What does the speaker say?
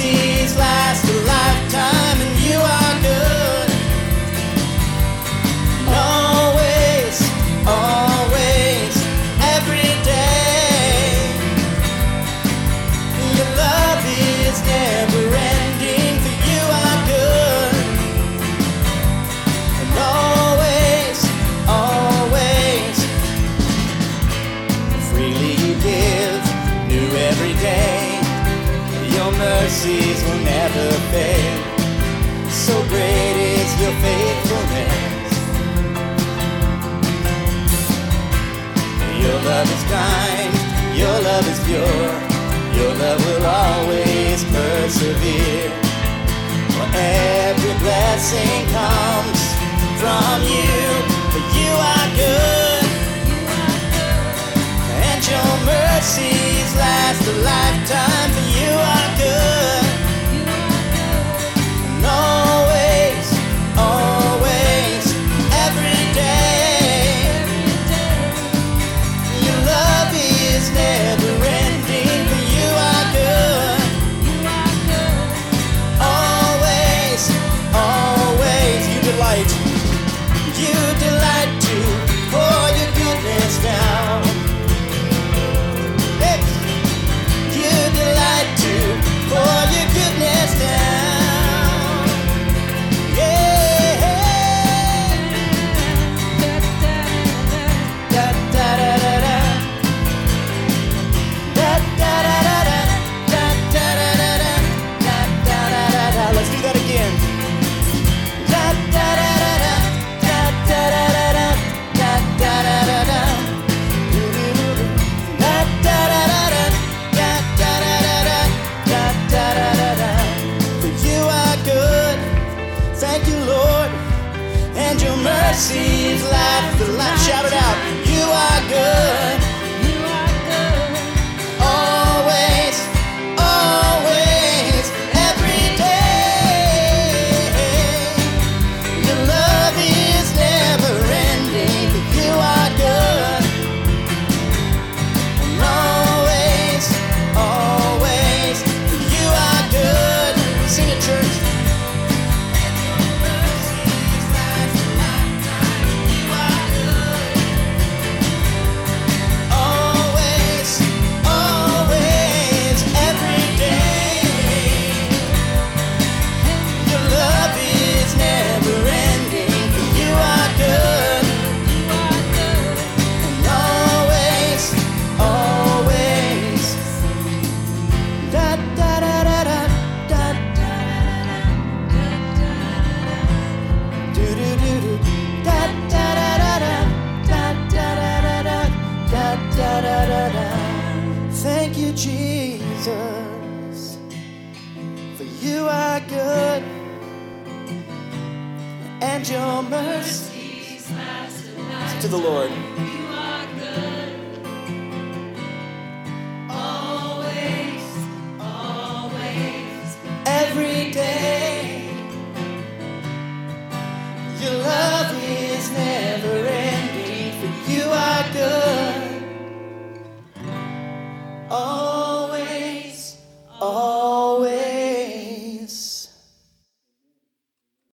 fantasies last a lifetime, and you are good. Always, always, every day. Your love is never ending, for you are good. And always, always, freely you give, new every day. Your mercies will never fail. So great is your faithfulness. Your love is kind, your love is pure, your love will always persevere. For every blessing comes from you, for you are good, and your mercies last a lifetime, for you are. Mercies last the life. Shout it out. You are good. You are good. Always, always, every day. Your love is never ending, but you are good. And always, always, you are good. Sing it, church. Thank you, Jesus, for you are good, and your mercies last to the Lord.